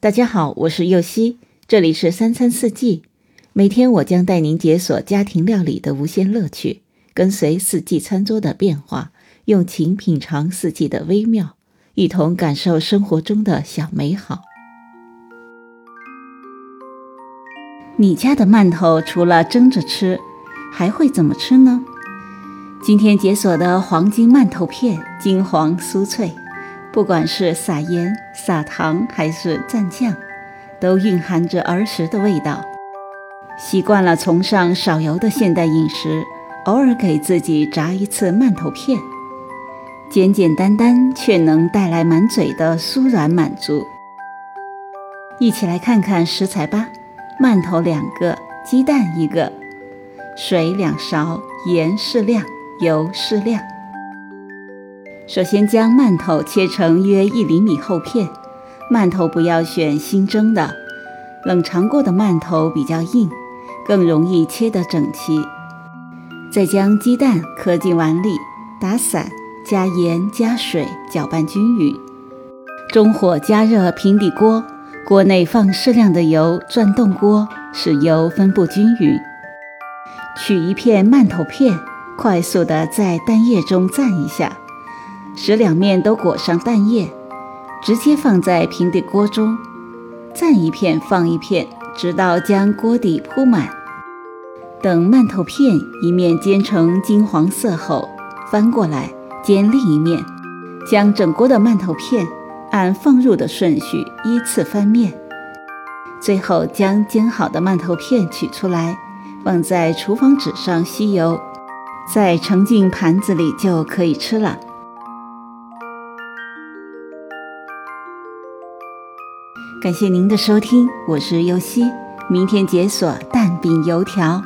大家好，我是柚希，这里是三餐四季。每天我将带您解锁家庭料理的无限乐趣，跟随四季餐桌的变化，用情品尝四季的微妙，一同感受生活中的小美好。你家的馒头除了蒸着吃，还会怎么吃呢？今天解锁的黄金馒头片，金黄酥脆，不管是撒盐、撒糖还是蘸酱，都蕴含着儿时的味道。习惯了崇尚少油的现代饮食，偶尔给自己炸一次馒头片，简简单单却能带来满嘴的酥软满足。一起来看看食材吧。馒头2个，鸡蛋1个，水2勺，盐适量，油适量。首先将馒头切成约1厘米厚片，馒头不要选新蒸的，冷藏过的馒头比较硬，更容易切得整齐。再将鸡蛋磕进碗里，打散，加盐加水搅拌均匀。中火加热平底锅，锅内放适量的油，转动锅使油分布均匀。取一片馒头片，快速地在蛋液中蘸一下，使两面都裹上蛋液，直接放在平底锅中，蘸一片放一片，直到将锅底铺满。等馒头片一面煎成金黄色后，翻过来煎另一面，将整锅的馒头片按放入的顺序依次翻面。最后将煎好的馒头片取出来，放在厨房纸上吸油，再盛进盘子里就可以吃了。感谢您的收听，我是柚希，明天解锁蛋饼油条。